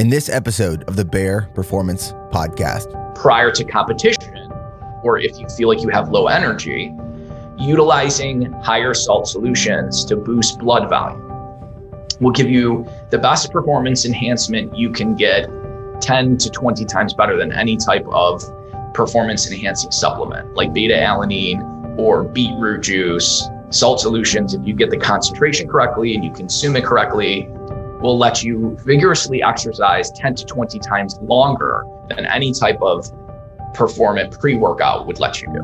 in this episode of the Bear Performance Podcast. Prior to competition, or if you feel like you have low energy, utilizing higher salt solutions to boost blood volume will give you the best performance enhancement you can get, 10 to 20 times better than any type of performance enhancing supplement like beta alanine or beetroot juice. Salt solutions, if you get the concentration correctly and you consume it correctly, will let you vigorously exercise 10 to 20 times longer than any type of performance pre-workout would let you do.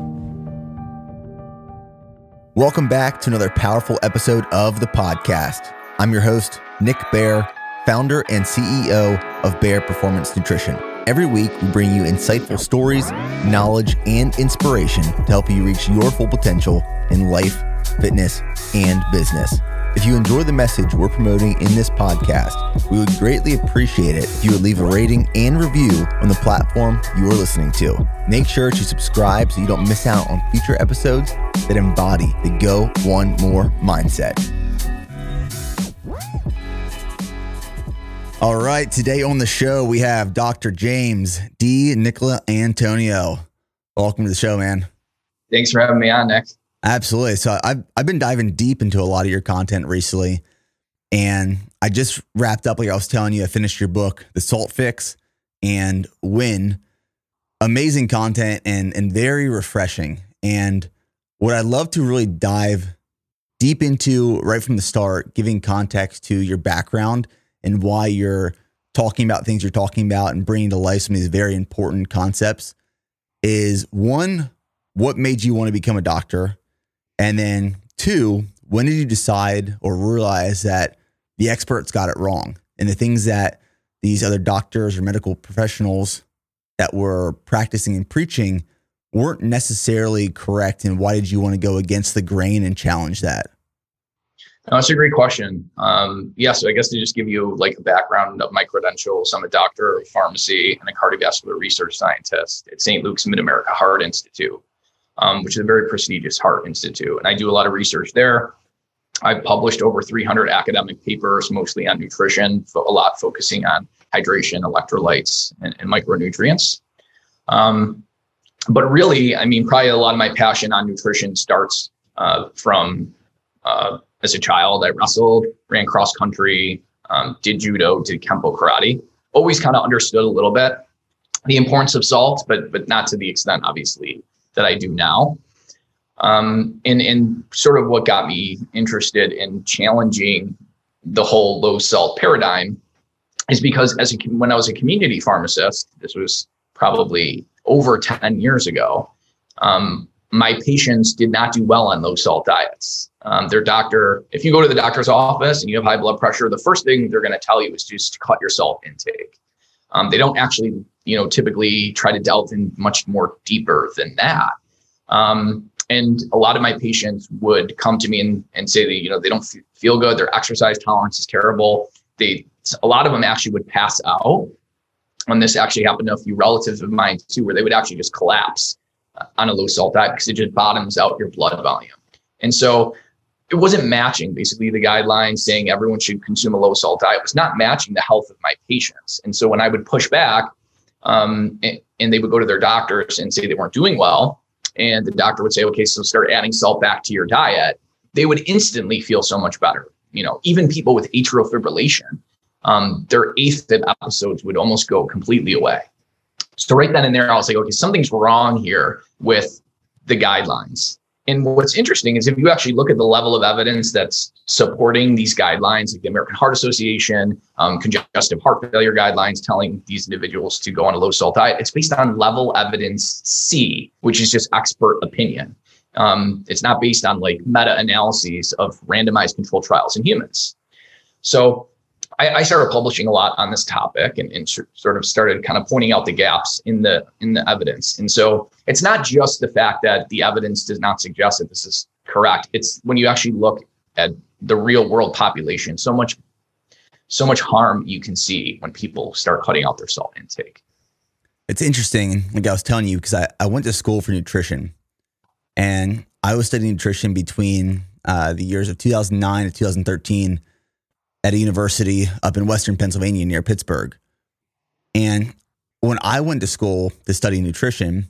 Welcome back to another powerful episode of the podcast. I'm your host, Nick Bear, founder and CEO of Bear Performance Nutrition. Every week, we bring you insightful stories, knowledge, and inspiration to help you reach your full potential in life, fitness, and business. If you enjoy the message we're promoting in this podcast, we would greatly appreciate it if you would leave a rating and review on the platform you are listening to. Make sure to subscribe so you don't miss out on future episodes that embody the Go One More mindset. All right, today on the show, we have Dr. James DiNicolantonio. Welcome to the show, man. Thanks for having me on, Nick. Absolutely. So I've been diving deep into a lot of your content recently, and I just wrapped up, like I was telling you, I finished your book, The Salt Fix and Win. Amazing content and very refreshing. And what I'd love to really dive deep into right from the start, giving context to your background and why you're talking about things you're talking about and bringing to life some of these very important concepts, is one, what made you want to become a doctor? And then two, when did you decide or realize that the experts got it wrong and the things that these other doctors or medical professionals that were practicing and preaching weren't necessarily correct? And why did you want to go against the grain and challenge that? That's a great question. So I guess to just give you like a background of my credentials, I'm a doctor of pharmacy and a cardiovascular research scientist at St. Luke's Mid America Heart Institute. Which is a very prestigious heart institute. And I do a lot of research there. I've published over 300 academic papers, mostly on nutrition, a lot focusing on hydration, electrolytes, and micronutrients. But really, I mean, probably a lot of my passion on nutrition starts from as a child. I wrestled, ran cross country, did judo, did kempo karate, always kind of understood a little bit the importance of salt, but not to the extent, obviously, that I do now. And sort of what got me interested in challenging the whole low salt paradigm is because when I was a community pharmacist, this was probably over 10 years ago, my patients did not do well on low salt diets. Their doctor, if you go to the doctor's office and you have high blood pressure, the first thing they're going to tell you is just to cut your salt intake. They don't actually, typically try to delve in much more deeper than that. And a lot of my patients would come to me and say that, they don't feel good. Their exercise tolerance is terrible. A lot of them actually would pass out. And this actually happened to a few relatives of mine too, where they would actually just collapse on a low salt diet because it just bottoms out your blood volume. And so it wasn't matching basically the guidelines saying everyone should consume a low salt diet. It was not matching the health of my patients. And so when I would push back, and they would go to their doctors and say they weren't doing well, and the doctor would say, okay, so start adding salt back to your diet, they would instantly feel so much better. Even people with atrial fibrillation, their AFib episodes would almost go completely away. So right then and there, I was like, okay, something's wrong here with the guidelines. And what's interesting is if you actually look at the level of evidence that's supporting these guidelines, like the American Heart Association, congestive heart failure guidelines telling these individuals to go on a low salt diet, it's based on level evidence C, which is just expert opinion. It's not based on like meta-analyses of randomized controlled trials in humans. So I started publishing a lot on this topic and sort of started kind of pointing out the gaps in the evidence. And so it's not just the fact that the evidence does not suggest that this is correct. It's when you actually look at the real world population, so much harm you can see when people start cutting out their salt intake. It's interesting, like I was telling you, because I went to school for nutrition, and I was studying nutrition between the years of 2009 and 2013 at a university up in Western Pennsylvania near Pittsburgh. And when I went to school to study nutrition,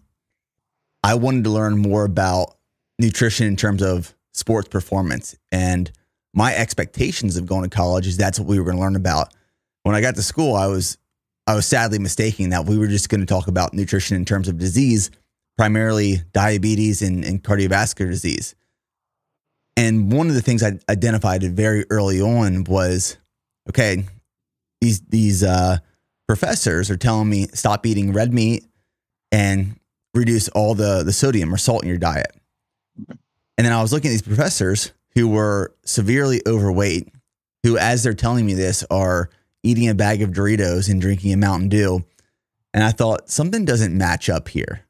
I wanted to learn more about nutrition in terms of sports performance. And my expectations of going to college is that's what we were going to learn about. When I got to school, I was sadly mistaken that we were just going to talk about nutrition in terms of disease, primarily diabetes and cardiovascular disease. And one of the things I identified very early on was, okay, these professors are telling me stop eating red meat and reduce all the sodium or salt in your diet. And then I was looking at these professors who were severely overweight, who, as they're telling me this, are eating a bag of Doritos and drinking a Mountain Dew. And I thought, something doesn't match up here.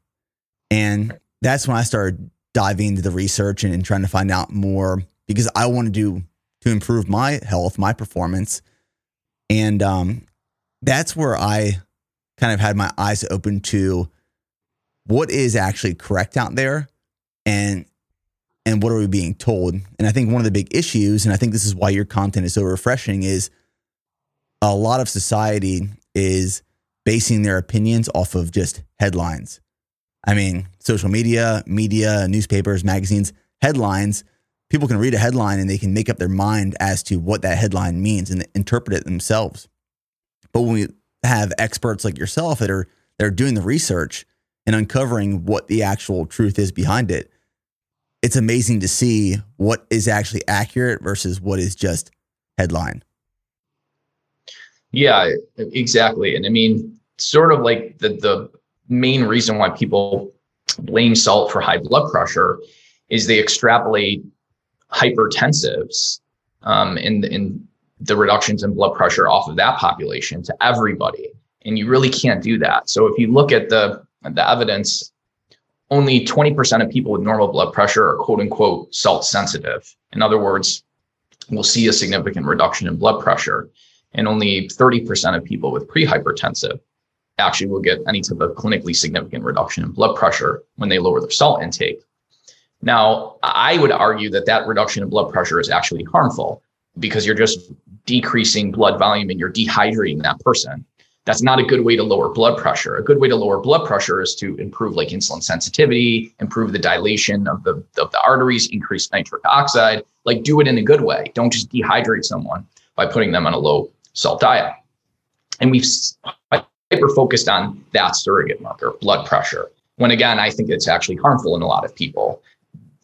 And that's when I started diving into the research and trying to find out more, because I wanted to improve my health, my performance. And that's where I kind of had my eyes open to what is actually correct out there and what are we being told. And I think one of the big issues, and I think this is why your content is so refreshing, is a lot of society is basing their opinions off of just headlines. I mean, social media, newspapers, magazines, headlines. People can read a headline and they can make up their mind as to what that headline means and interpret it themselves. But when we have experts like yourself that are doing the research and uncovering what the actual truth is behind it, it's amazing to see what is actually accurate versus what is just headline. Yeah, exactly. And I mean, sort of like the main reason why people blame salt for high blood pressure is they extrapolate hypertensives in the reductions in blood pressure off of that population to everybody. And you really can't do that. So if you look at the evidence, only 20% of people with normal blood pressure are quote unquote salt sensitive. In other words, we'll see a significant reduction in blood pressure. And only 30% of people with prehypertensive actually will get any type of clinically significant reduction in blood pressure when they lower their salt intake. Now, I would argue that reduction in blood pressure is actually harmful because you're just decreasing blood volume and you're dehydrating that person. That's not a good way to lower blood pressure. A good way to lower blood pressure is to improve like insulin sensitivity, improve the dilation of the arteries, increase nitric oxide, like do it in a good way. Don't just dehydrate someone by putting them on a low salt diet. And we've hyper-focused on that surrogate marker, blood pressure, when again, I think it's actually harmful in a lot of people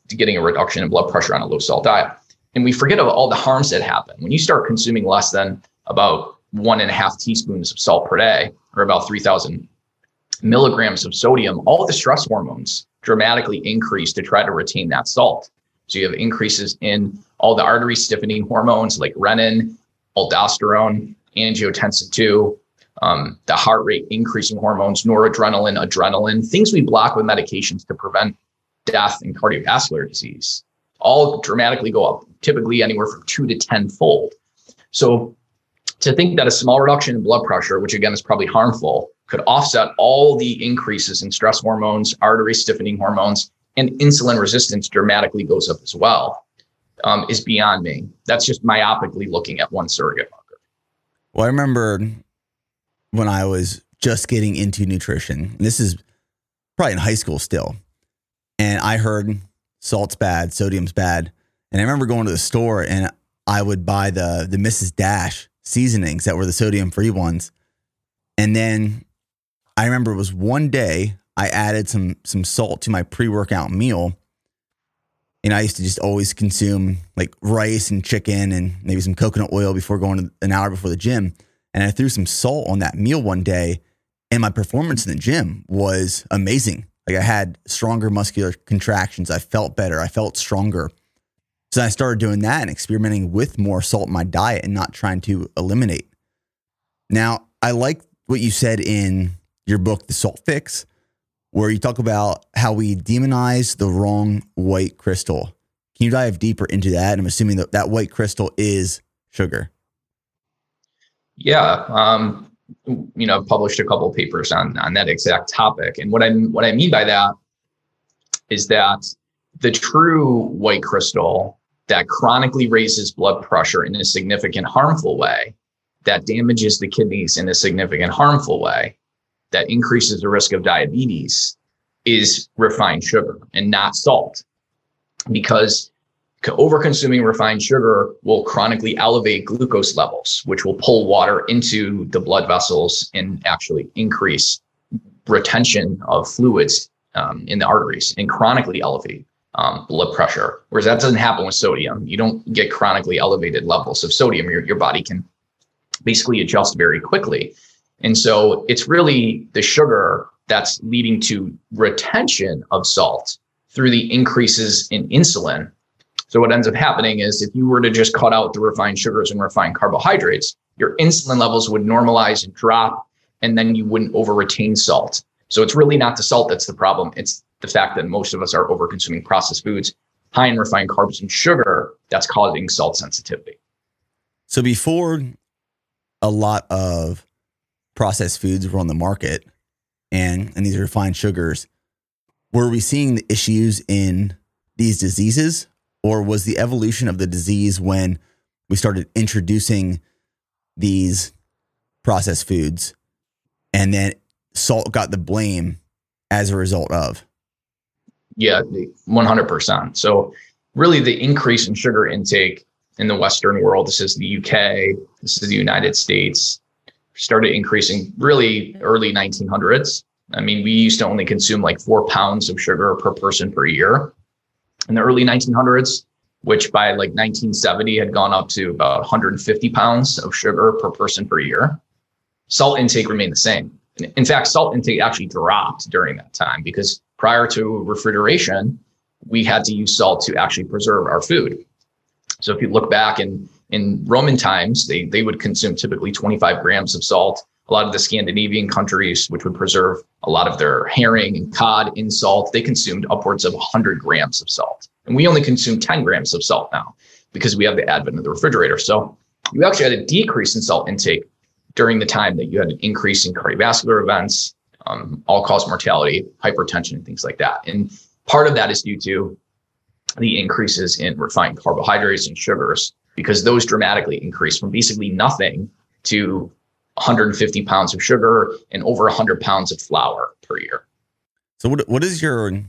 to getting a reduction in blood pressure on a low salt diet. And we forget about all the harms that happen. When you start consuming less than about 1.5 teaspoons of salt per day, or about 3,000 milligrams of sodium, all the stress hormones dramatically increase to try to retain that salt. So you have increases in all the artery stiffening hormones like renin, aldosterone, angiotensin II, the heart rate increasing hormones, noradrenaline, adrenaline, things we block with medications to prevent death and cardiovascular disease, all dramatically go up, typically anywhere from 2 to 10-fold. So to think that a small reduction in blood pressure, which again is probably harmful, could offset all the increases in stress hormones, artery stiffening hormones, and insulin resistance dramatically goes up as well, is beyond me. That's just myopically looking at one surrogate marker. Well, I remember when I was just getting into nutrition, this is probably in high school still, and I heard salt's bad, sodium's bad. And I remember going to the store and I would buy the Mrs. Dash seasonings that were the sodium-free ones. And then I remember it was one day I added some salt to my pre-workout meal. And I used to just always consume like rice and chicken and maybe some coconut oil before going to, an hour before the gym. And I threw some salt on that meal one day and my performance in the gym was amazing. Like I had stronger muscular contractions. I felt better. I felt stronger. So I started doing that and experimenting with more salt in my diet and not trying to eliminate. Now, I like what you said in your book, The Salt Fix, where you talk about how we demonize the wrong white crystal. Can you dive deeper into that? I'm assuming that white crystal is sugar. Yeah. I've published a couple of papers on that exact topic. And what I mean by that is that the true white crystal that chronically raises blood pressure in a significant harmful way that damages the kidneys in a significant harmful way that increases the risk of diabetes is refined sugar and not salt, because overconsuming refined sugar will chronically elevate glucose levels, which will pull water into the blood vessels and actually increase retention of fluids in the arteries and chronically elevate blood pressure. Whereas that doesn't happen with sodium. You don't get chronically elevated levels of sodium. Your body can basically adjust very quickly. And so it's really the sugar that's leading to retention of salt through the increases in insulin. So what ends up happening is, if you were to just cut out the refined sugars and refined carbohydrates, your insulin levels would normalize and drop, and then you wouldn't over-retain salt. So it's really not the salt that's the problem. It's the fact that most of us are over-consuming processed foods, high in refined carbs and sugar, that's causing salt sensitivity. So before a lot of processed foods were on the market and these refined sugars, were we seeing the issues in these diseases? Or was the evolution of the disease when we started introducing these processed foods, and then salt got the blame as a result of? Yeah, 100%. So really the increase in sugar intake in the Western world, this is the UK, this is the United States, started increasing really early 1900s. I mean, we used to only consume like 4 pounds of sugar per person per year in the early 1900s, which by like 1970 had gone up to about 150 pounds of sugar per person per year. Salt intake remained the same. In fact, salt intake actually dropped during that time, because prior to refrigeration, we had to use salt to actually preserve our food. So if you look back in Roman times, they would consume typically 25 grams of salt. A lot of the Scandinavian countries, which would preserve a lot of their herring and cod in salt, they consumed upwards of 100 grams of salt. And we only consume 10 grams of salt now, because we have the advent of the refrigerator. So you actually had a decrease in salt intake during the time that you had an increase in cardiovascular events, all-cause mortality, hypertension, and things like that. And part of that is due to the increases in refined carbohydrates and sugars, because those dramatically increased from basically nothing to 150 pounds of sugar and over 100 pounds of flour per year. So what is your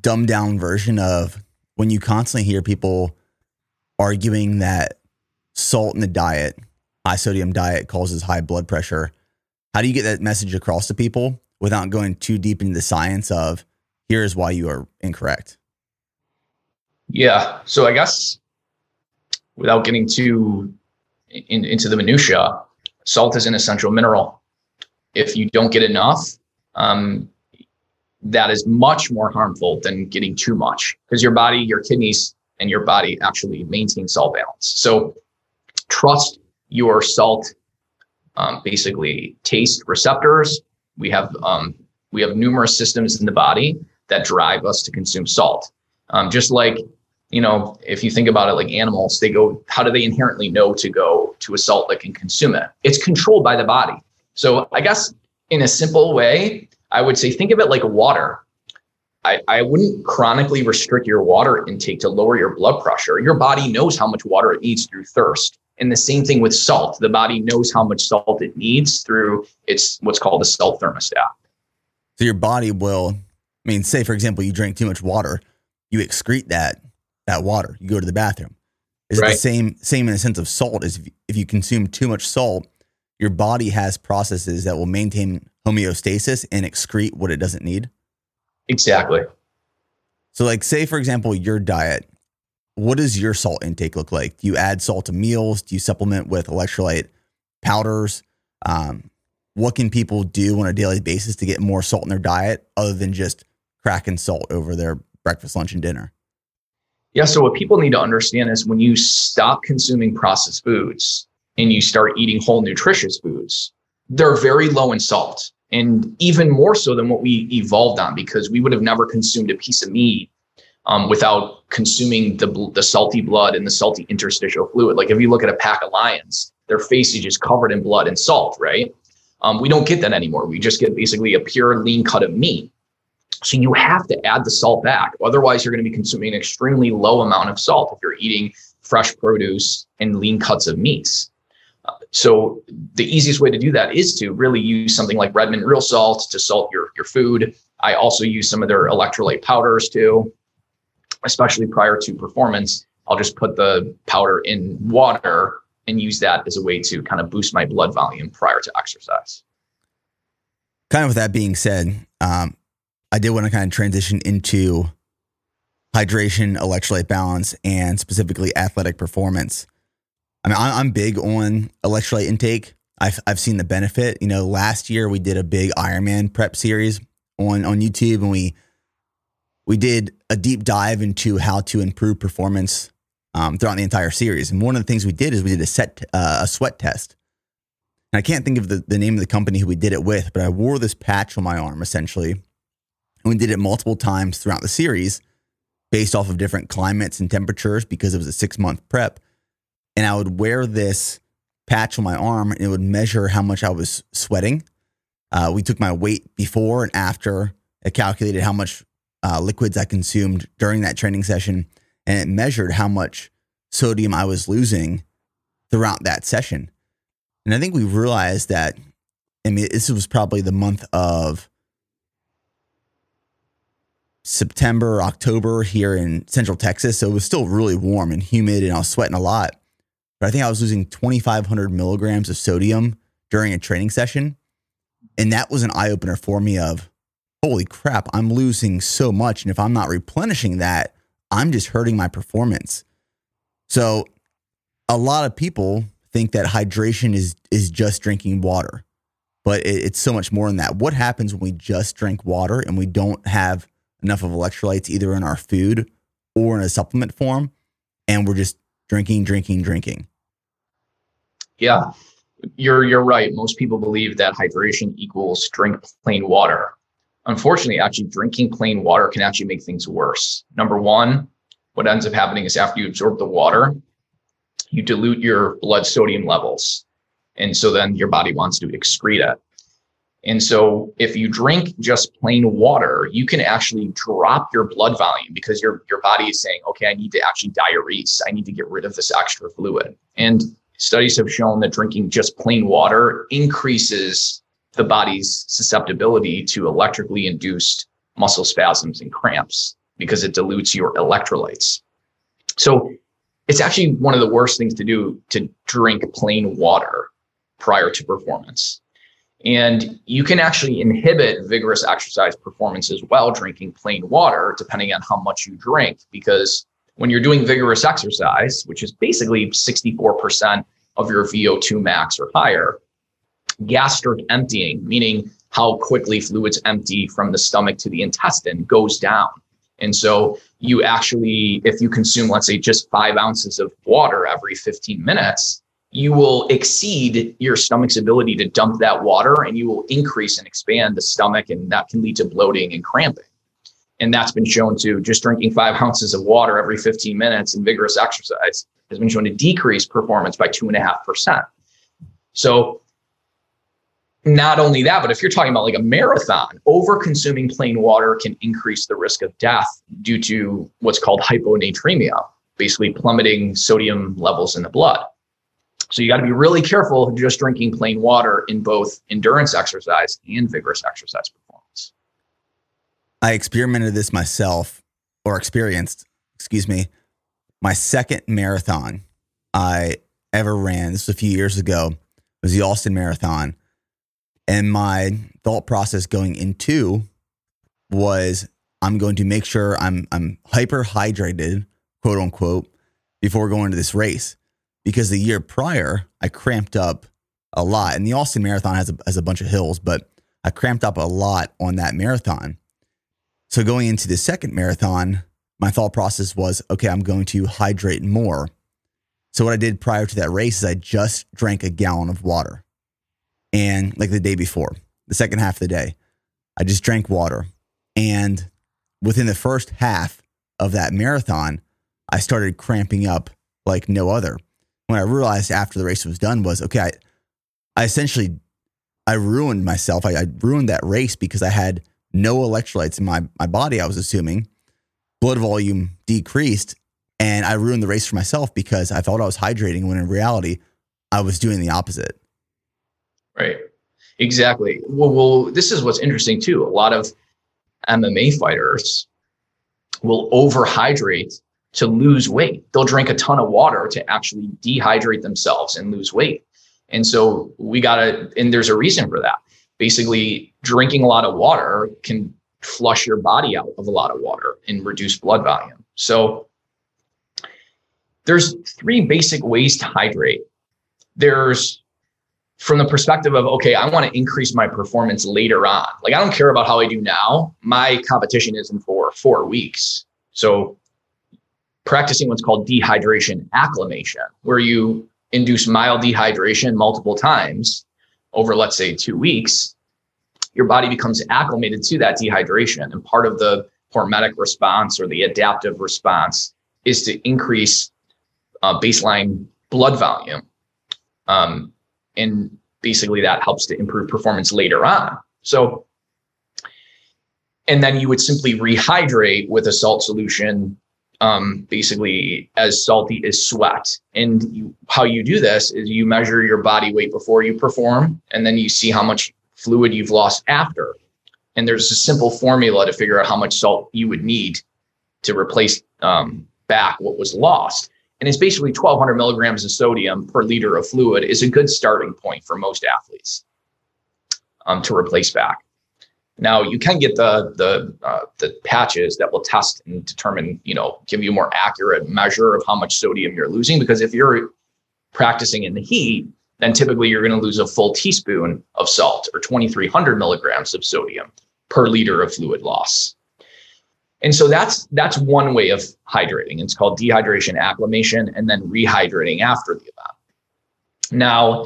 dumbed down version of when you constantly hear people arguing that salt in the diet, high sodium diet, causes high blood pressure? How do you get that message across to people without going too deep into the science of here's why you are incorrect? Yeah. So I guess without getting too into the minutia, salt is an essential mineral. If you don't get enough, that is much more harmful than getting too much, because your body, your kidneys, and your body actually maintain salt balance. So trust your salt, basically taste receptors. We have numerous systems in the body that drive us to consume salt. Just like, you know, if you think about it, like animals, how do they inherently know to go to a salt lick and consume it? It's controlled by the body. So I guess in a simple way, I would say, think of it like water. I wouldn't chronically restrict your water intake to lower your blood pressure. Your body knows how much water it needs through thirst. And the same thing with salt. The body knows how much salt it needs through its what's called a salt thermostat. So your body will, I mean, say, for example, you drink too much water, you excrete that water, you go to the bathroom. Is right. It the same in a sense of salt? Is if you consume too much salt, your body has processes that will maintain homeostasis and excrete what it doesn't need. Exactly. So like, say for example, your diet, what does your salt intake look like? Do you add salt to meals? Do you supplement with electrolyte powders? What can people do on a daily basis to get more salt in their diet other than just cracking salt over their breakfast, lunch, and dinner? Yeah. So what people need to understand is, when you stop consuming processed foods and you start eating whole nutritious foods, they're very low in salt, and even more so than what we evolved on, because we would have never consumed a piece of meat without consuming the salty blood and the salty interstitial fluid. Like if you look at a pack of lions, their face is just covered in blood and salt, right? We don't get that anymore. We just get basically a pure lean cut of meat. So you have to add the salt back. Otherwise, you're going to be consuming an extremely low amount of salt if you're eating fresh produce and lean cuts of meats. So the easiest way to do that is to really use something like Redmond Real Salt to salt your food. I also use some of their electrolyte powders too, especially prior to performance. I'll just put the powder in water and use that as a way to kind of boost my blood volume prior to exercise. Kind of with that being said, I did want to kind of transition into hydration, electrolyte balance, and specifically athletic performance. I mean, I'm big on electrolyte intake. I've seen the benefit. You know, last year we did a big Ironman prep series on YouTube, and we did a deep dive into how to improve performance throughout the entire series. And one of the things we did is we did a sweat test. And I can't think of the name of the company who we did it with, but I wore this patch on my arm essentially, and we did it multiple times throughout the series based off of different climates and temperatures because it was a 6-month prep. And I would wear this patch on my arm and it would measure how much I was sweating. We took my weight before and after. It calculated how much liquids I consumed during that training session. And it measured how much sodium I was losing throughout that session. And I think we realized that, I mean, this was probably the month of September, October here in Central Texas. So it was still really warm and humid and I was sweating a lot. But I think I was losing 2,500 milligrams of sodium during a training session. And that was an eye-opener for me of, holy crap, I'm losing so much. And if I'm not replenishing that, I'm just hurting my performance. So a lot of people think that hydration is just drinking water, but it's so much more than that. What happens when we just drink water and we don't have enough of electrolytes either in our food or in a supplement form, and we're just drinking? Yeah, you're right. Most people believe that hydration equals drink plain water. Unfortunately, actually drinking plain water can actually make things worse. Number one, what ends up happening is after you absorb the water, you dilute your blood sodium levels. And so then your body wants to excrete it. And so if you drink just plain water, you can actually drop your blood volume because your body is saying, okay, I need to actually diurese. I need to get rid of this extra fluid. And studies have shown that drinking just plain water increases the body's susceptibility to electrically induced muscle spasms and cramps because it dilutes your electrolytes. So it's actually one of the worst things to do to drink plain water prior to performance. And you can actually inhibit vigorous exercise performance as well, drinking plain water, depending on how much you drink, because when you're doing vigorous exercise, which is basically 64% of your VO2 max or higher, gastric emptying, meaning how quickly fluids empty from the stomach to the intestine, goes down. And so you actually, if you consume, let's say, just 5 ounces of water every 15 minutes, you will exceed your stomach's ability to dump that water, and you will increase and expand the stomach, and that can lead to bloating and cramping. And that's been shown to, just drinking 5 ounces of water every 15 minutes in vigorous exercise has been shown to decrease performance by 2.5%. So not only that, but if you're talking about like a marathon, over consuming plain water can increase the risk of death due to what's called hyponatremia, basically plummeting sodium levels in the blood. So you got to be really careful just drinking plain water in both endurance exercise and vigorous exercise performance. I experimented this myself, or experienced my second marathon I ever ran. This was a few years ago. It was the Austin Marathon. And my thought process going into was, I'm going to make sure I'm hyper hydrated, quote unquote, before going to this race, because the year prior I cramped up a lot. And the Austin Marathon has a bunch of hills, but I cramped up a lot on that marathon. So going into the second marathon, my thought process was, okay, I'm going to hydrate more. So what I did prior to that race is I just drank a gallon of water. And like the day before, the second half of the day, I just drank water. And within the first half of that marathon, I started cramping up like no other. When I realized after the race was done was, okay, I essentially ruined myself. I ruined that race because I had no electrolytes in my body, I was assuming. Blood volume decreased, and I ruined the race for myself because I thought I was hydrating when in reality, I was doing the opposite. Right. Exactly. Well, this is what's interesting too. A lot of MMA fighters will overhydrate to lose weight. They'll drink a ton of water to actually dehydrate themselves and lose weight. And so and there's a reason for that. Basically, drinking a lot of water can flush your body out of a lot of water and reduce blood volume. So there's three basic ways to hydrate. There's from the perspective of, okay, I want to increase my performance later on. Like, I don't care about how I do now. My competition isn't for 4 weeks. So practicing what's called dehydration acclimation, where you induce mild dehydration multiple times over, let's say, 2 weeks, your body becomes acclimated to that dehydration. And part of the hormetic response or the adaptive response is to increase baseline blood volume. And basically that helps to improve performance later on. So, and then you would simply rehydrate with a salt solution, basically as salty as sweat. And how you do this is you measure your body weight before you perform, and then you see how much fluid you've lost after. And there's a simple formula to figure out how much salt you would need to replace back what was lost. And it's basically 1,200 milligrams of sodium per liter of fluid is a good starting point for most athletes to replace back. Now, you can get the patches that will test and determine, give you a more accurate measure of how much sodium you're losing, because if you're practicing in the heat, then typically you're going to lose a full teaspoon of salt or 2,300 milligrams of sodium per liter of fluid loss. And so that's one way of hydrating. It's called dehydration acclimation, and then rehydrating after the event. Now,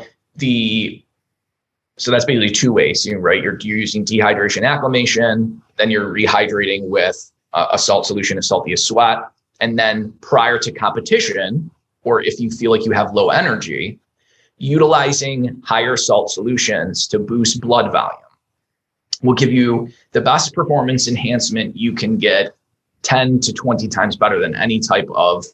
so that's basically two ways, right? You're using dehydration acclimation, then you're rehydrating with a salt solution as salty as sweat. And then prior to competition, or if you feel like you have low energy, utilizing higher salt solutions to boost blood volume will give you the best performance enhancement you can get, 10 to 20 times better than any type of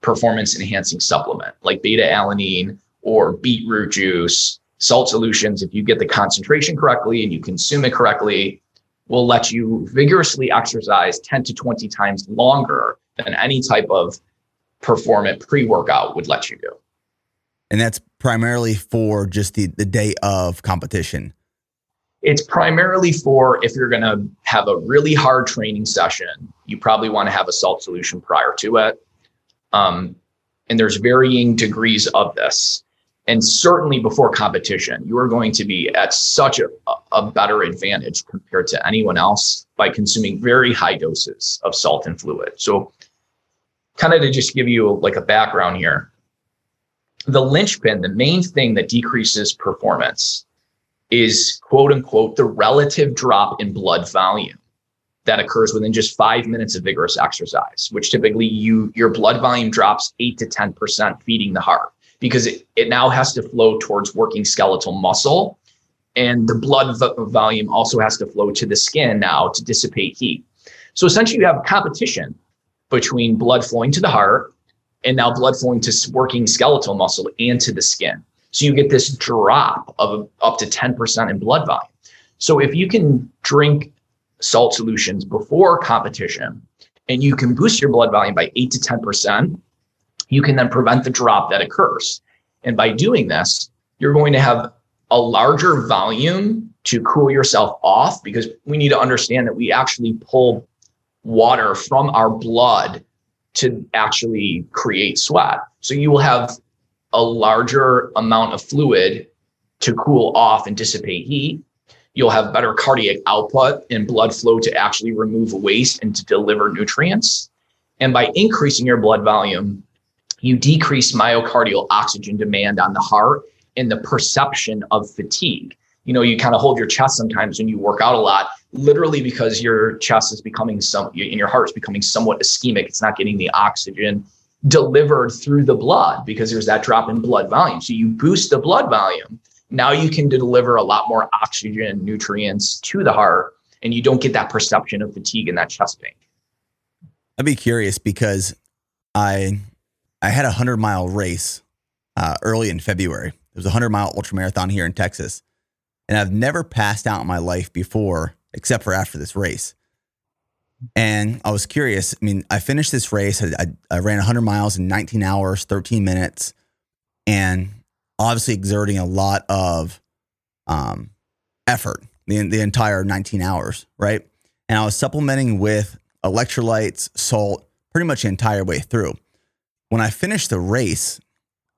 performance enhancing supplement like beta alanine or beetroot juice. Salt solutions, if you get the concentration correctly and you consume it correctly, will let you vigorously exercise 10 to 20 times longer than any type of performant pre-workout would let you do. And that's primarily for just the day of competition. It's primarily for if you're going to have a really hard training session, you probably want to have a salt solution prior to it. And there's varying degrees of this. And certainly before competition, you are going to be at such a better advantage compared to anyone else by consuming very high doses of salt and fluid. So kind of to just give you a background here, the linchpin, the main thing that decreases performance is, quote unquote, the relative drop in blood volume that occurs within just 5 minutes of vigorous exercise, which typically your blood volume drops 8 to 10%, feeding the heart, because it now has to flow towards working skeletal muscle. And the blood volume also has to flow to the skin now to dissipate heat. So essentially you have competition between blood flowing to the heart and now blood flowing to working skeletal muscle and to the skin. So you get this drop of up to 10% in blood volume. So if you can drink salt solutions before competition and you can boost your blood volume by 8 to 10%, you can then prevent the drop that occurs. And by doing this, you're going to have a larger volume to cool yourself off, because we need to understand that we actually pull water from our blood to actually create sweat. So you will have a larger amount of fluid to cool off and dissipate heat. You'll have better cardiac output and blood flow to actually remove waste and to deliver nutrients. And by increasing your blood volume, you decrease myocardial oxygen demand on the heart and the perception of fatigue. You kind of hold your chest sometimes when you work out a lot, literally because your chest is becoming and your heart is becoming somewhat ischemic. It's not getting the oxygen delivered through the blood because there's that drop in blood volume. So you boost the blood volume. Now you can deliver a lot more oxygen, nutrients to the heart, and you don't get that perception of fatigue and that chest pain. I'd be curious because I had a 100-mile race early in February, It was a 100-mile ultramarathon here in Texas. And I've never passed out in my life before, except for after this race. And I was curious. I mean, I finished this race. I ran 100 miles in 19 hours, 13 minutes, and obviously exerting a lot of effort the entire 19 hours, right? And I was supplementing with electrolytes, salt, pretty much the entire way through. When I finished the race,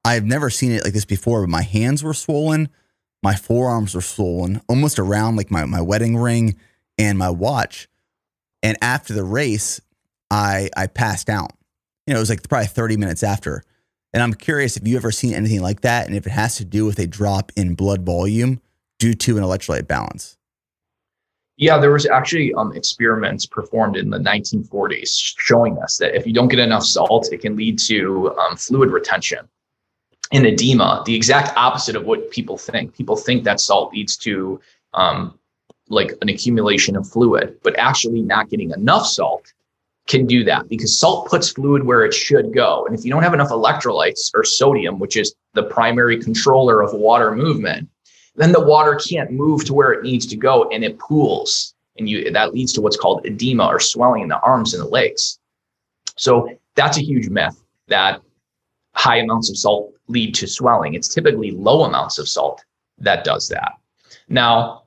I've never seen it like this before, but my hands were swollen. My forearms were swollen, almost around like my wedding ring and my watch. And after the race, I passed out. You know, it was like probably 30 minutes after. And I'm curious if you ever seen anything like that and if it has to do with a drop in blood volume due to an electrolyte balance. Yeah, there was actually experiments performed in the 1940s showing us that if you don't get enough salt, it can lead to fluid retention and edema, the exact opposite of what people think. People think that salt leads to like an accumulation of fluid, but actually not getting enough salt can do that because salt puts fluid where it should go. And if you don't have enough electrolytes or sodium, which is the primary controller of water movement, then the water can't move to where it needs to go and it pools. And that leads to what's called edema or swelling in the arms and the legs. So that's a huge myth that high amounts of salt lead to swelling. It's typically low amounts of salt that does that. Now,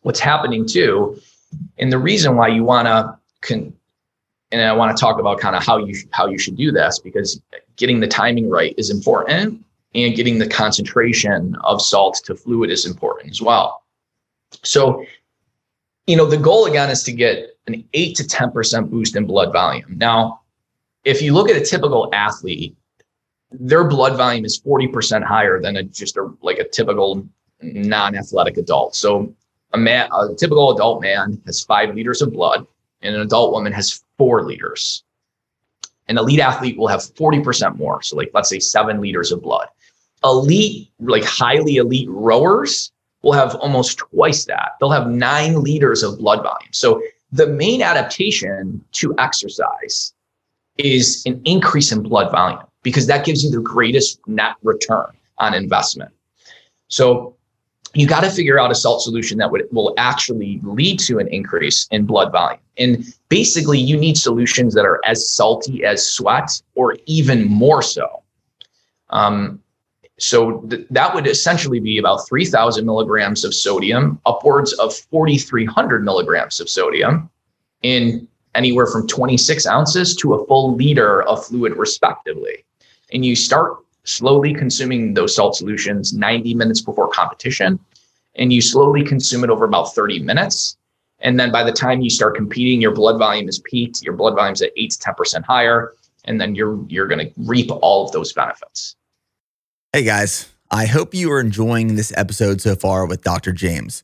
what's happening too, and the reason why you want to, and I want to talk about kind of how you should do this, because getting the timing right is important and getting the concentration of salt to fluid is important as well. So, you know, the goal again is to get an 8 to 10% boost in blood volume. Now, if you look at a typical athlete, their blood volume is 40% higher than just a typical non-athletic adult. So a typical adult man has 5 liters of blood and an adult woman has 4 liters. An elite athlete will have 40% more. So like, let's say 7 liters of blood. Elite, like highly elite rowers will have almost twice that. They'll have 9 liters of blood volume. So the main adaptation to exercise is an increase in blood volume, because that gives you the greatest net return on investment. So you got to figure out a salt solution that will actually lead to an increase in blood volume. And basically you need solutions that are as salty as sweat or even more so. That would essentially be about 3,000 milligrams of sodium, upwards of 4,300 milligrams of sodium, in anywhere from 26 ounces to a full liter of fluid respectively. And you start slowly consuming those salt solutions 90 minutes before competition, and you slowly consume it over about 30 minutes. And then by the time you start competing, your blood volume is peaked, your blood volume's at 8 to 10% higher, and then you're going to reap all of those benefits. Hey guys, I hope you are enjoying this episode so far with Dr. James.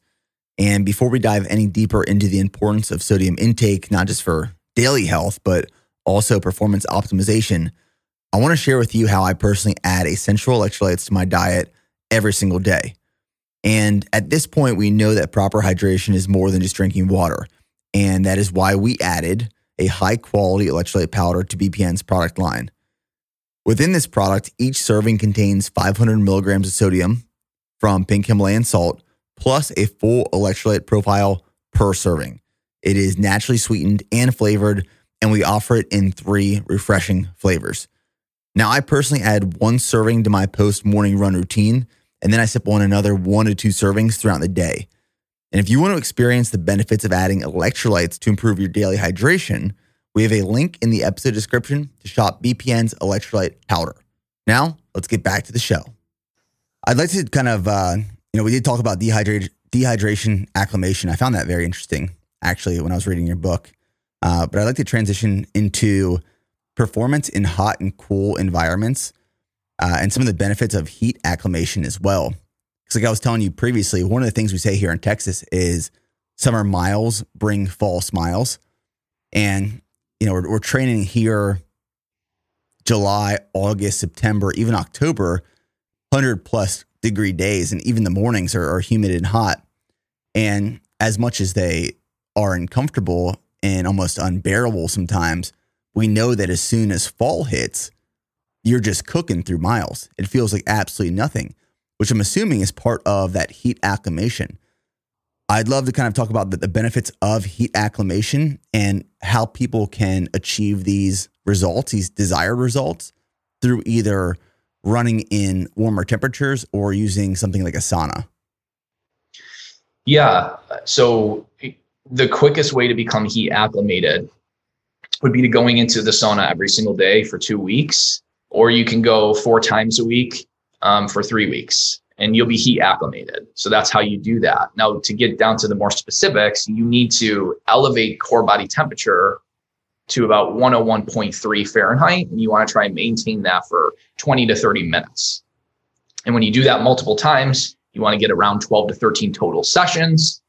And before we dive any deeper into the importance of sodium intake, not just for daily health, but also performance optimization, I want to share with you how I personally add essential electrolytes to my diet every single day. And at this point, we know that proper hydration is more than just drinking water. And that is why we added a high-quality electrolyte powder to BPN's product line. Within this product, each serving contains 500 milligrams of sodium from pink Himalayan salt, plus a full electrolyte profile per serving. It is naturally sweetened and flavored, and we offer it in 3 refreshing flavors. Now, I personally add 1 serving to my post-morning run routine, and then I sip on another 1 to 2 servings throughout the day. And if you want to experience the benefits of adding electrolytes to improve your daily hydration, we have a link in the episode description to shop BPN's electrolyte powder. Now, let's get back to the show. I'd like to kind of, we did talk about dehydration acclimation. I found that very interesting, actually, when I was reading your book. But I'd like to transition into performance in hot and cool environments and some of the benefits of heat acclimation as well. Because like I was telling you previously, one of the things we say here in Texas is summer miles bring fall smiles. And, you know, we're training here July, August, September, even October, 100 plus degree days, and even the mornings are humid and hot. And as much as they are uncomfortable and almost unbearable sometimes, we know that as soon as fall hits, you're just cooking through miles. It feels like absolutely nothing. which I'm assuming is part of that heat acclimation. I'd love to kind of talk about the benefits of heat acclimation and how people can achieve these results, these desired results, through either running in warmer temperatures or using something like a sauna. Yeah. So the quickest way to become heat acclimated would be to going into the sauna every single day for 2 weeks, or you can go 4 times a week for 3 weeks. And you'll be heat acclimated. So that's how you do that. Now, to get down to the more specifics, you need to elevate core body temperature to about 101.3 Fahrenheit. And you want to try and maintain that for 20 to 30 minutes. And when you do that multiple times, you want to get around 12 to 13 total sessions.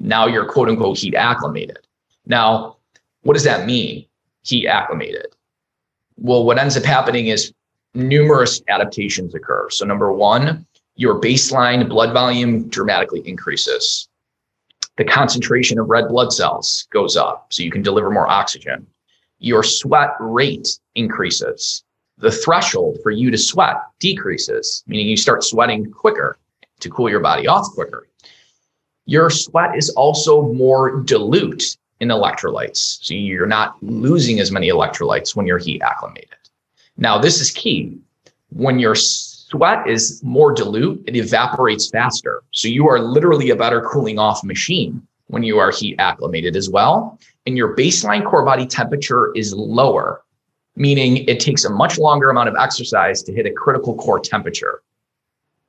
Now you're quote unquote heat acclimated. Now, what does that mean? Heat acclimated. Well, what ends up happening is numerous adaptations occur. So number one, your baseline blood volume dramatically increases. The concentration of red blood cells goes up, so you can deliver more oxygen. Your sweat rate increases. The threshold for you to sweat decreases, meaning you start sweating quicker to cool your body off quicker. Your sweat is also more dilute in electrolytes, so you're not losing as many electrolytes when you're heat acclimated. Now, this is key. When you're sweat is more dilute, it evaporates faster. So you are literally a better cooling off machine when you are heat acclimated as well. And your baseline core body temperature is lower, meaning it takes a much longer amount of exercise to hit a critical core temperature,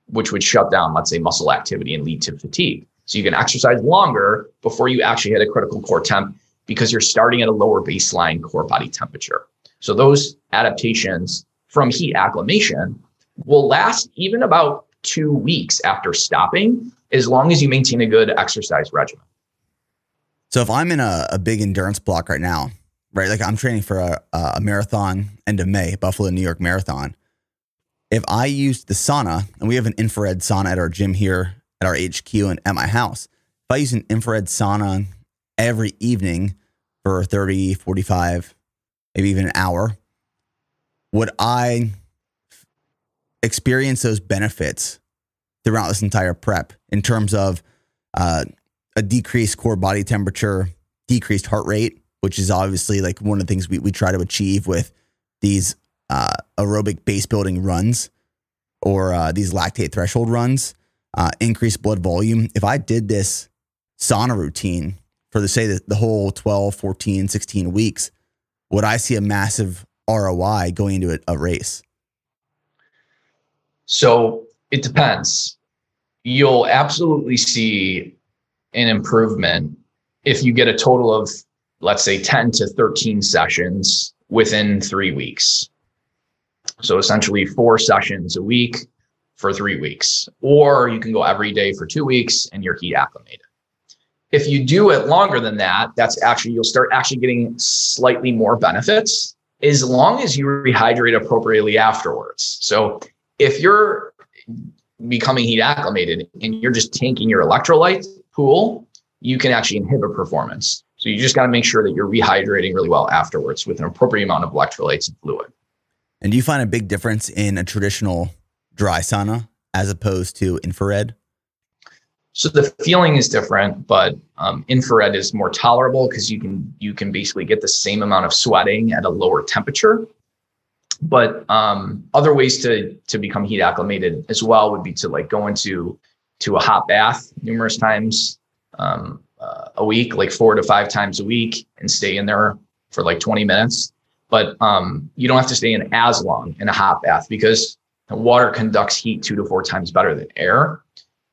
which would shut down, let's say, muscle activity and lead to fatigue. So you can exercise longer before you actually hit a critical core temp because you're starting at a lower baseline core body temperature. So those adaptations from heat acclimation will last even about 2 weeks after stopping, as long as you maintain a good exercise regimen. So if I'm in a big endurance block right now, right? Like I'm training for a marathon end of May, Buffalo, New York marathon. If I use the sauna, and we have an infrared sauna at our gym here at our HQ and at my house, if I use an infrared sauna every evening for 30, 45, maybe even an hour, would I experience those benefits throughout this entire prep in terms of a decreased core body temperature, decreased heart rate, which is obviously like one of the things we try to achieve with these aerobic base building runs or these lactate threshold runs, increased blood volume. If I did this sauna routine for the whole 12, 14, 16 weeks, would I see a massive ROI going into a race? So it depends. You'll absolutely see an improvement if you get a total of, let's say, 10 to 13 sessions within 3 weeks. So essentially 4 sessions a week for 3 weeks, or you can go every day for 2 weeks and you're heat acclimated. If you do it longer than that, you'll start actually getting slightly more benefits as long as you rehydrate appropriately afterwards. So if you're becoming heat acclimated and you're just tanking your electrolyte pool, you can actually inhibit performance. So you just got to make sure that you're rehydrating really well afterwards with an appropriate amount of electrolytes and fluid. And do you find a big difference in a traditional dry sauna as opposed to infrared? So the feeling is different, but infrared is more tolerable because you can basically get the same amount of sweating at a lower temperature. But other ways to become heat acclimated as well would be to like go into a hot bath numerous times a week, like 4 to 5 times a week, and stay in there for like 20 minutes. But you don't have to stay in as long in a hot bath because water conducts heat 2 to 4 times better than air.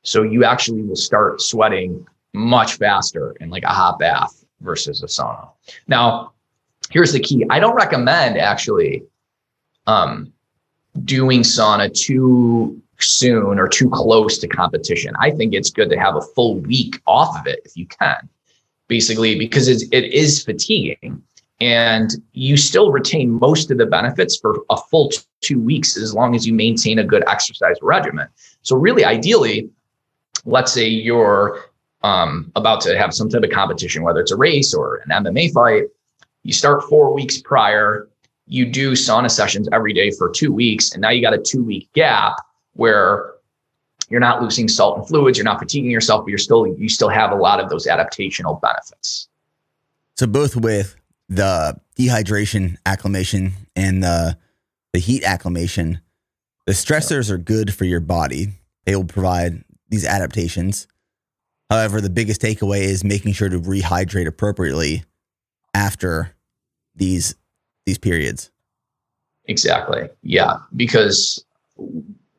So you actually will start sweating much faster in like a hot bath versus a sauna. Now, here's the key. I don't recommend actually doing sauna too soon or too close to competition. I think it's good to have a full week off of it if you can, basically, because it is fatiguing and you still retain most of the benefits for a full 2 weeks as long as you maintain a good exercise regimen. So really, ideally, let's say you're about to have some type of competition, whether it's a race or an MMA fight, you start 4 weeks prior. You do sauna sessions every day for 2 weeks, and now you got a 2-week gap where You're not losing salt and fluids. You're not fatiguing yourself, but you still have a lot of those adaptational benefits. So both with the dehydration acclimation and the heat acclimation, the stressors are good for your body. They will provide these adaptations. However, the biggest takeaway is making sure to rehydrate appropriately after these periods. Exactly. Yeah, because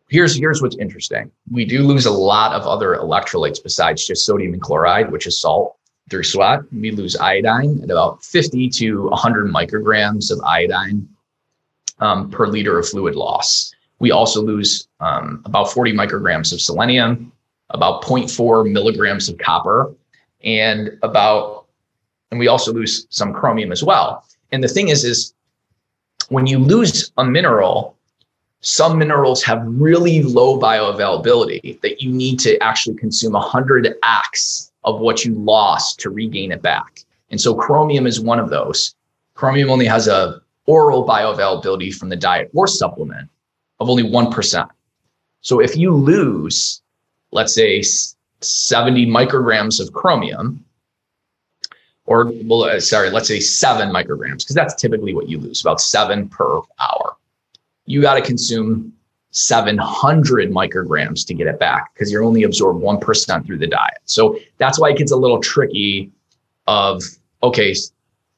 here's what's interesting. We do lose a lot of other electrolytes besides just sodium and chloride, which is salt, through sweat. We lose iodine at about 50 to 100 micrograms of iodine per liter of fluid loss. We also lose about 40 micrograms of selenium, about 0.4 milligrams of copper, and we also lose some chromium as well. And the thing is when you lose a mineral, some minerals have really low bioavailability that you need to actually consume 100x of what you lost to regain it back. And so chromium is one of those. Chromium only has a oral bioavailability from the diet or supplement of only 1%. So if you lose, let's say 70 micrograms of chromium, or let's say 7 micrograms, because that's typically what you lose, about 7 per hour. You got to consume 700 micrograms to get it back because you're only absorbed 1% through the diet. So that's why it gets a little tricky of, okay,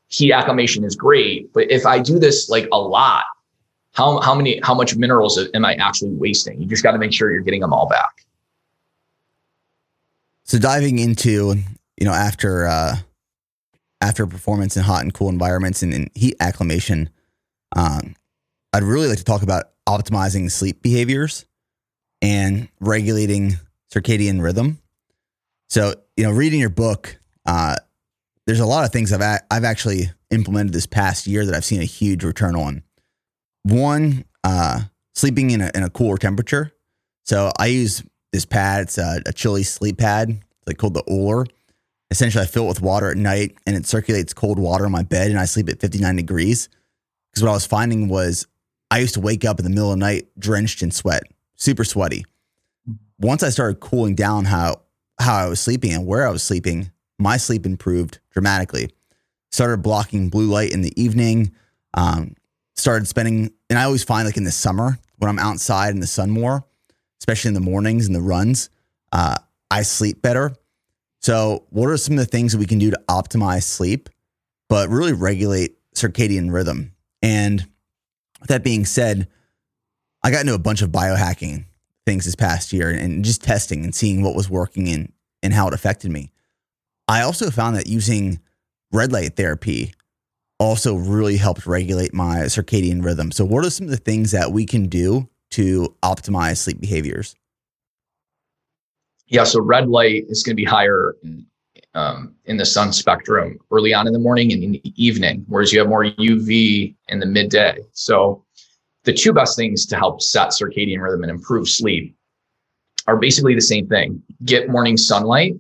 heat acclimation is great, but if I do this like a lot, how much minerals am I actually wasting? You just got to make sure you're getting them all back. So diving into, after performance in hot and cool environments and in heat acclimation, I'd really like to talk about optimizing sleep behaviors and regulating circadian rhythm. So, reading your book, there's a lot of things I've actually implemented this past year that I've seen a huge return on. One, sleeping in a cooler temperature. So I use this pad. It's a chilly sleep pad. It's called the Ohr. Essentially, I fill it with water at night and it circulates cold water in my bed, and I sleep at 59 degrees. Because what I was finding was I used to wake up in the middle of the night drenched in sweat, super sweaty. Once I started cooling down how I was sleeping and where I was sleeping, my sleep improved dramatically. Started blocking blue light in the evening, and I always find like in the summer when I'm outside in the sun more, especially in the mornings and the runs, I sleep better. So what are some of the things that we can do to optimize sleep, but really regulate circadian rhythm? And with that being said, I got into a bunch of biohacking things this past year and just testing and seeing what was working and how it affected me. I also found that using red light therapy also really helped regulate my circadian rhythm. So what are some of the things that we can do to optimize sleep behaviors? Yeah, so red light is going to be higher in the sun spectrum early on in the morning and in the evening, whereas you have more UV in the midday. So the two best things to help set circadian rhythm and improve sleep are basically the same thing. Get morning sunlight,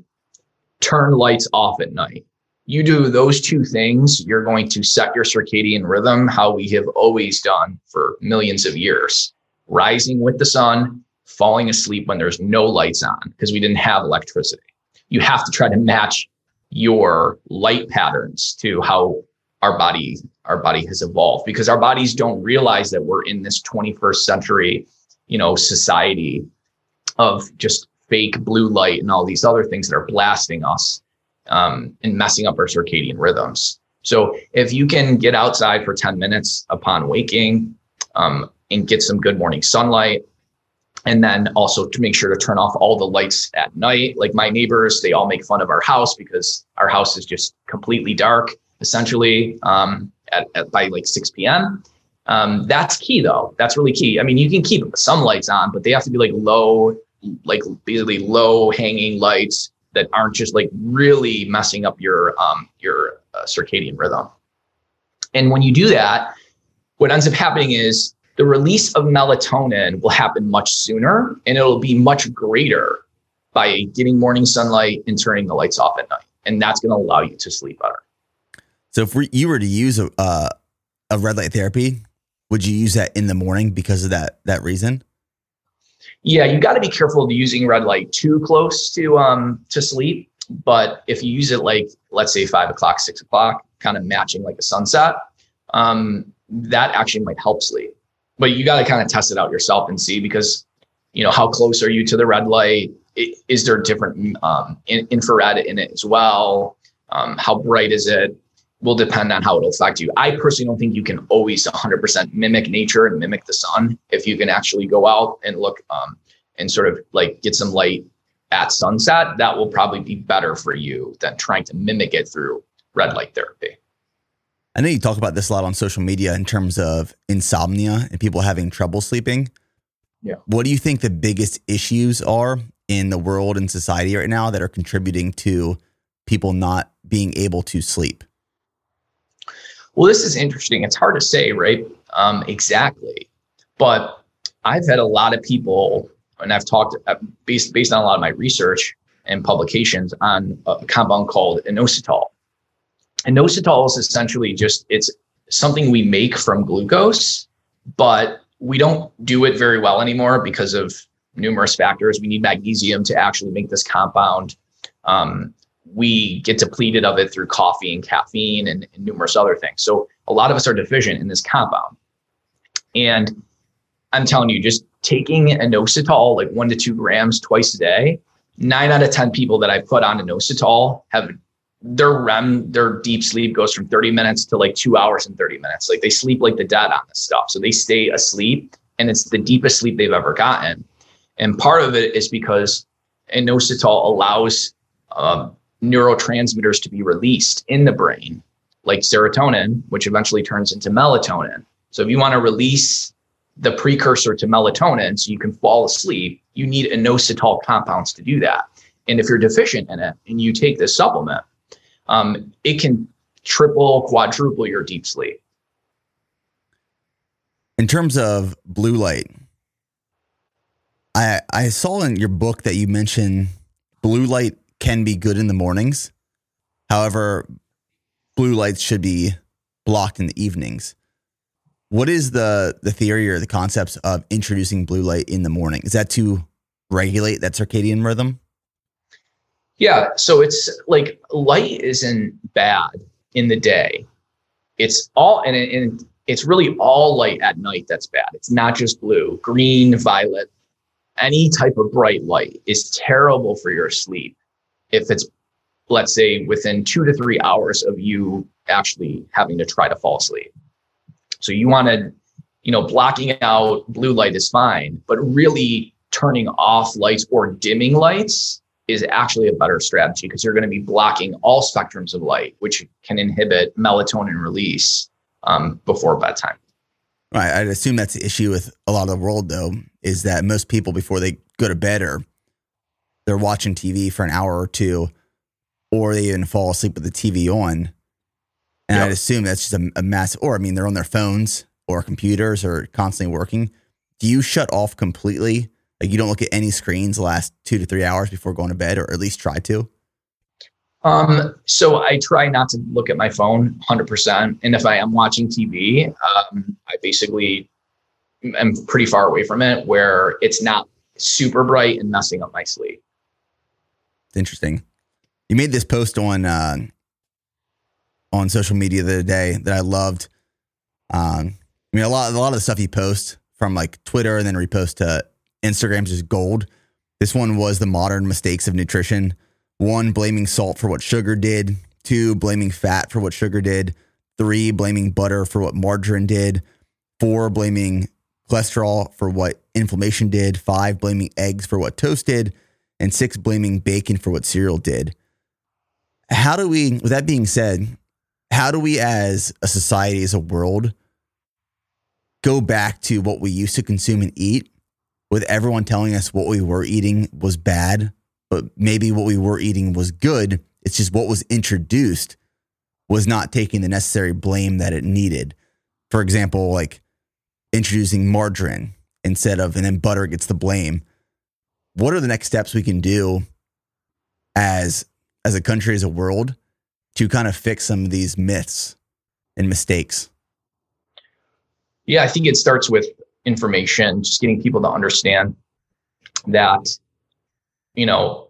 turn lights off at night. You do those two things, you're going to set your circadian rhythm how we have always done for millions of years. Rising with the sun, falling asleep when there's no lights on because we didn't have electricity. You have to try to match your light patterns to how our body has evolved, because our bodies don't realize that we're in this 21st century, society of just fake blue light and all these other things that are blasting us and messing up our circadian rhythms. So if you can get outside for 10 minutes upon waking and get some good morning sunlight, and then also to make sure to turn off all the lights at night. Like my neighbors, they all make fun of our house because our house is just completely dark, essentially, by like 6 p.m. That's key, though. That's really key. I mean, you can keep some lights on, but they have to be really low hanging lights that aren't just like really messing up your circadian rhythm. And when you do that, what ends up happening is the release of melatonin will happen much sooner, and it'll be much greater by getting morning sunlight and turning the lights off at night. And that's going to allow you to sleep better. So if you were to use a red light therapy, would you use that in the morning because of that reason? Yeah, you got to be careful of using red light too close to sleep. But if you use it like, let's say 5 o'clock, 6 o'clock, kind of matching like a sunset, that actually might help sleep. But you got to kind of test it out yourself and see, because, you know, how close are you to the red light? Is there different infrared in it as well? How bright is it? Will depend on how it'll affect you. I personally don't think you can always 100% mimic nature and mimic the sun. If you can actually go out and look and sort of like get some light at sunset, that will probably be better for you than trying to mimic it through red light therapy. I know you talk about this a lot on social media in terms of insomnia and people having trouble sleeping. Yeah. What do you think the biggest issues are in the world and society right now that are contributing to people not being able to sleep? Well, this is interesting. It's hard to say, right? Exactly. But I've had a lot of people, and I've talked based on a lot of my research and publications on a compound called inositol. Inositol is essentially just, it's something we make from glucose, but we don't do it very well anymore because of numerous factors. We need magnesium to actually make this compound. We get depleted of it through coffee and caffeine and numerous other things. So a lot of us are deficient in this compound. And I'm telling you, just taking inositol, like 1 to 2 grams twice a day, 9 out of 10 people that I put on inositol have their REM, their deep sleep goes from 30 minutes to like 2 hours and 30 minutes. Like they sleep like the dead on this stuff. So they stay asleep, and it's the deepest sleep they've ever gotten. And part of it is because inositol allows, neurotransmitters to be released in the brain, like serotonin, which eventually turns into melatonin. So if you want to release the precursor to melatonin so you can fall asleep, you need inositol compounds to do that. And if you're deficient in it and you take this supplement, it can triple, quadruple your deep sleep. In terms of blue light, I saw in your book that you mentioned blue light can be good in the mornings. However, blue lights should be blocked in the evenings. What is the theory or the concepts of introducing blue light in the morning? Is that to regulate that circadian rhythm? Yeah. So it's like light isn't bad in the day. It's all, and it's really all light at night that's bad. It's not just blue, green, violet. Any type of bright light is terrible for your sleep. If it's, let's say, within 2 to 3 hours of you actually having to try to fall asleep. So you want to, you know, blocking out blue light is fine, but really turning off lights or dimming lights is actually a better strategy, because you're going to be blocking all spectrums of light, which can inhibit melatonin release before bedtime. All right. I'd assume that's the issue with a lot of the world, though, is that most people before they go to bed are they're watching TV for an hour or two, or they even fall asleep with the TV on. And yep. I'd assume that's just a massive, or I mean, they're on their phones or computers or constantly working. Do you shut off completely? Like you don't look at any screens the last 2 to 3 hours before going to bed, or at least try to? So I try not to look at my phone 100%. And if I am watching TV, I basically am pretty far away from it where it's not super bright and messing up my sleep. Interesting. You made this post on social media the other day that I loved. I mean, a lot of the stuff you post from like Twitter and then repost to Instagram's just gold. This one was the modern mistakes of nutrition. 1, blaming salt for what sugar did. 2, blaming fat for what sugar did. 3, blaming butter for what margarine did. 4, blaming cholesterol for what inflammation did. 5, blaming eggs for what toast did. And 6, blaming bacon for what cereal did. How do we, with that being said, how do we as a society, as a world, go back to what we used to consume and eat, with everyone telling us what we were eating was bad, but maybe what we were eating was good? It's just what was introduced was not taking the necessary blame that it needed. For example, like introducing margarine instead of, and then butter gets the blame. What are the next steps we can do as a country, as a world, to kind of fix some of these myths and mistakes? Yeah, I think it starts with information, just getting people to understand that, you know,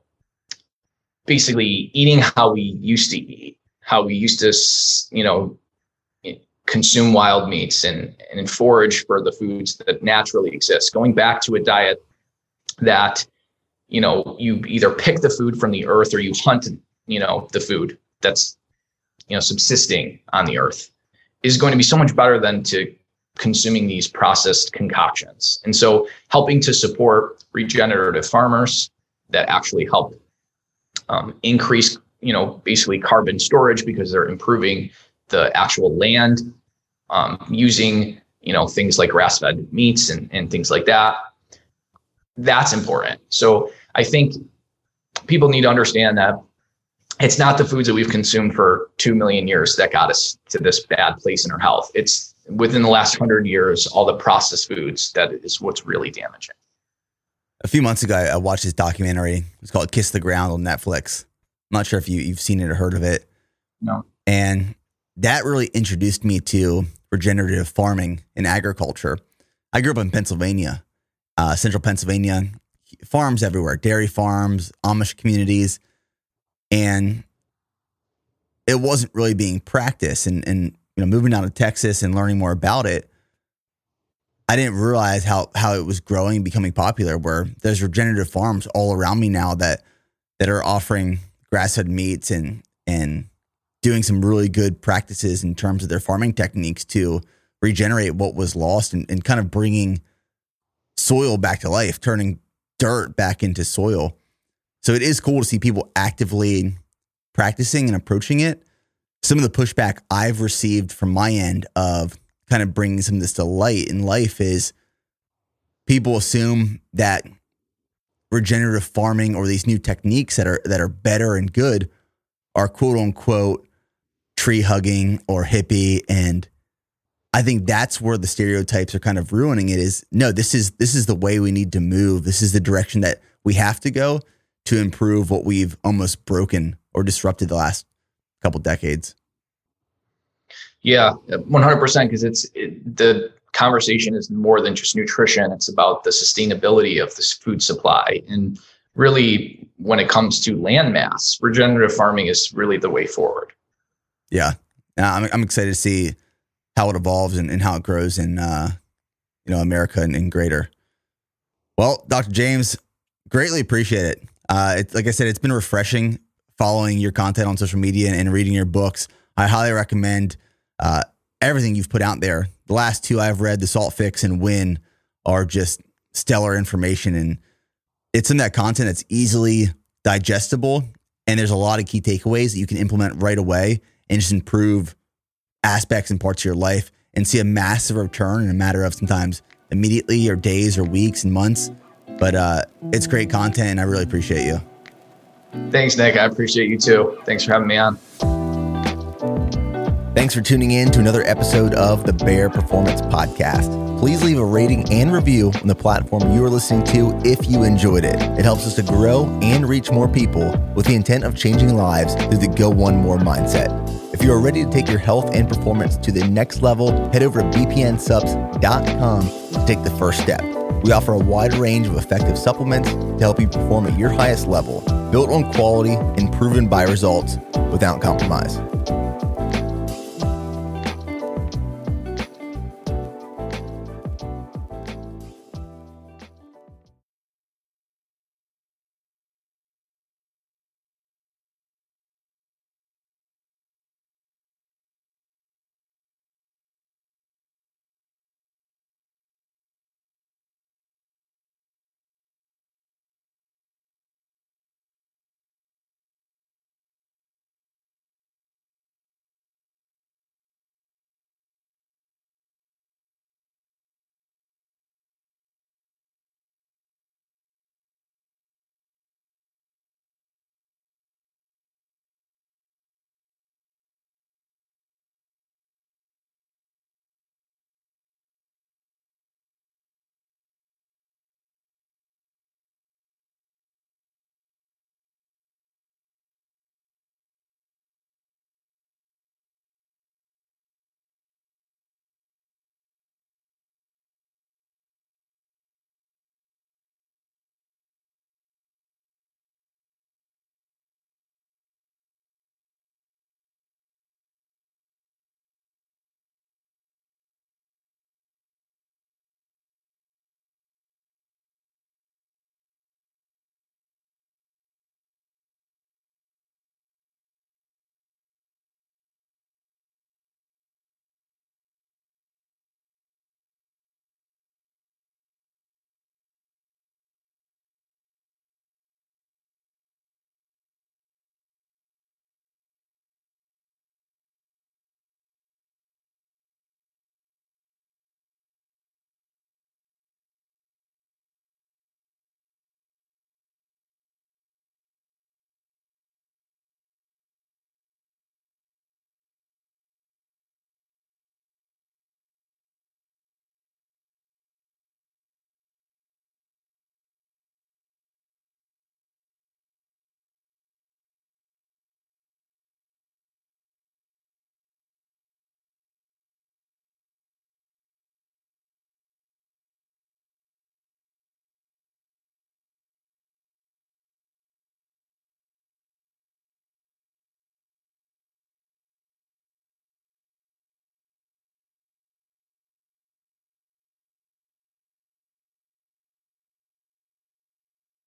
basically eating how we used to eat, how we used to, you know, consume wild meats and forage for the foods that naturally exist, going back to a diet that, you know, you either pick the food from the earth or you hunt, you know, the food that's, you know, subsisting on the earth, is going to be so much better than to consuming these processed concoctions. And so helping to support regenerative farmers that actually help increase, you know, basically carbon storage, because they're improving the actual land, using, you know, things like grass-fed meats and things like that. That's important. So I think people need to understand that it's not the foods that we've consumed for 2 million years that got us to this bad place in our health. It's within the last 100 years, all the processed foods, that is what's really damaging. A few months ago, I watched this documentary. It's called Kiss the Ground on Netflix. I'm not sure if you've seen it or heard of it. No. And that really introduced me to regenerative farming and agriculture. I grew up in Pennsylvania, central Pennsylvania, farms everywhere, dairy farms, Amish communities. And it wasn't really being practiced. And you know, moving down to Texas and learning more about it, I didn't realize how it was growing and becoming popular, where there's regenerative farms all around me now that are offering grass-fed meats and doing some really good practices in terms of their farming techniques to regenerate what was lost and kind of bringing soil back to life, turning dirt back into soil. So it is cool to see people actively practicing and approaching it. Some of the pushback I've received from my end of kind of bringing some of this to light in life is people assume that regenerative farming or these new techniques that are better and good are quote unquote tree hugging or hippie. And I think that's where the stereotypes are kind of ruining it, is no, this is the way we need to move. This is the direction that we have to go to improve what we've almost broken or disrupted the last couple decades. Yeah, 100%, because the conversation is more than just nutrition. It's about the sustainability of this food supply. And really, when it comes to land mass, regenerative farming is really the way forward. Yeah, I'm excited to see how it evolves and how it grows in you know, America and greater. Well, Dr. James, greatly appreciate it. Like I said, it's been refreshing following your content on social media and reading your books. I highly recommend everything you've put out there. The last two I've read, The Salt Fix and Win, are just stellar information. And it's in that content that's easily digestible. And there's a lot of key takeaways that you can implement right away and just improve aspects and parts of your life and see a massive return in a matter of sometimes immediately or days or weeks and months. But it's great content, and I really appreciate you. Thanks, Nick. I appreciate you too. Thanks for having me on. Thanks for tuning in to another episode of the Bear Performance Podcast. Please leave a rating and review on the platform you are listening to if you enjoyed it. It helps us to grow and reach more people with the intent of changing lives through the Go One More mindset. If you are ready to take your health and performance to the next level, head over to bpnsubs.com to take the first step. We offer a wide range of effective supplements to help you perform at your highest level, built on quality and proven by results without compromise.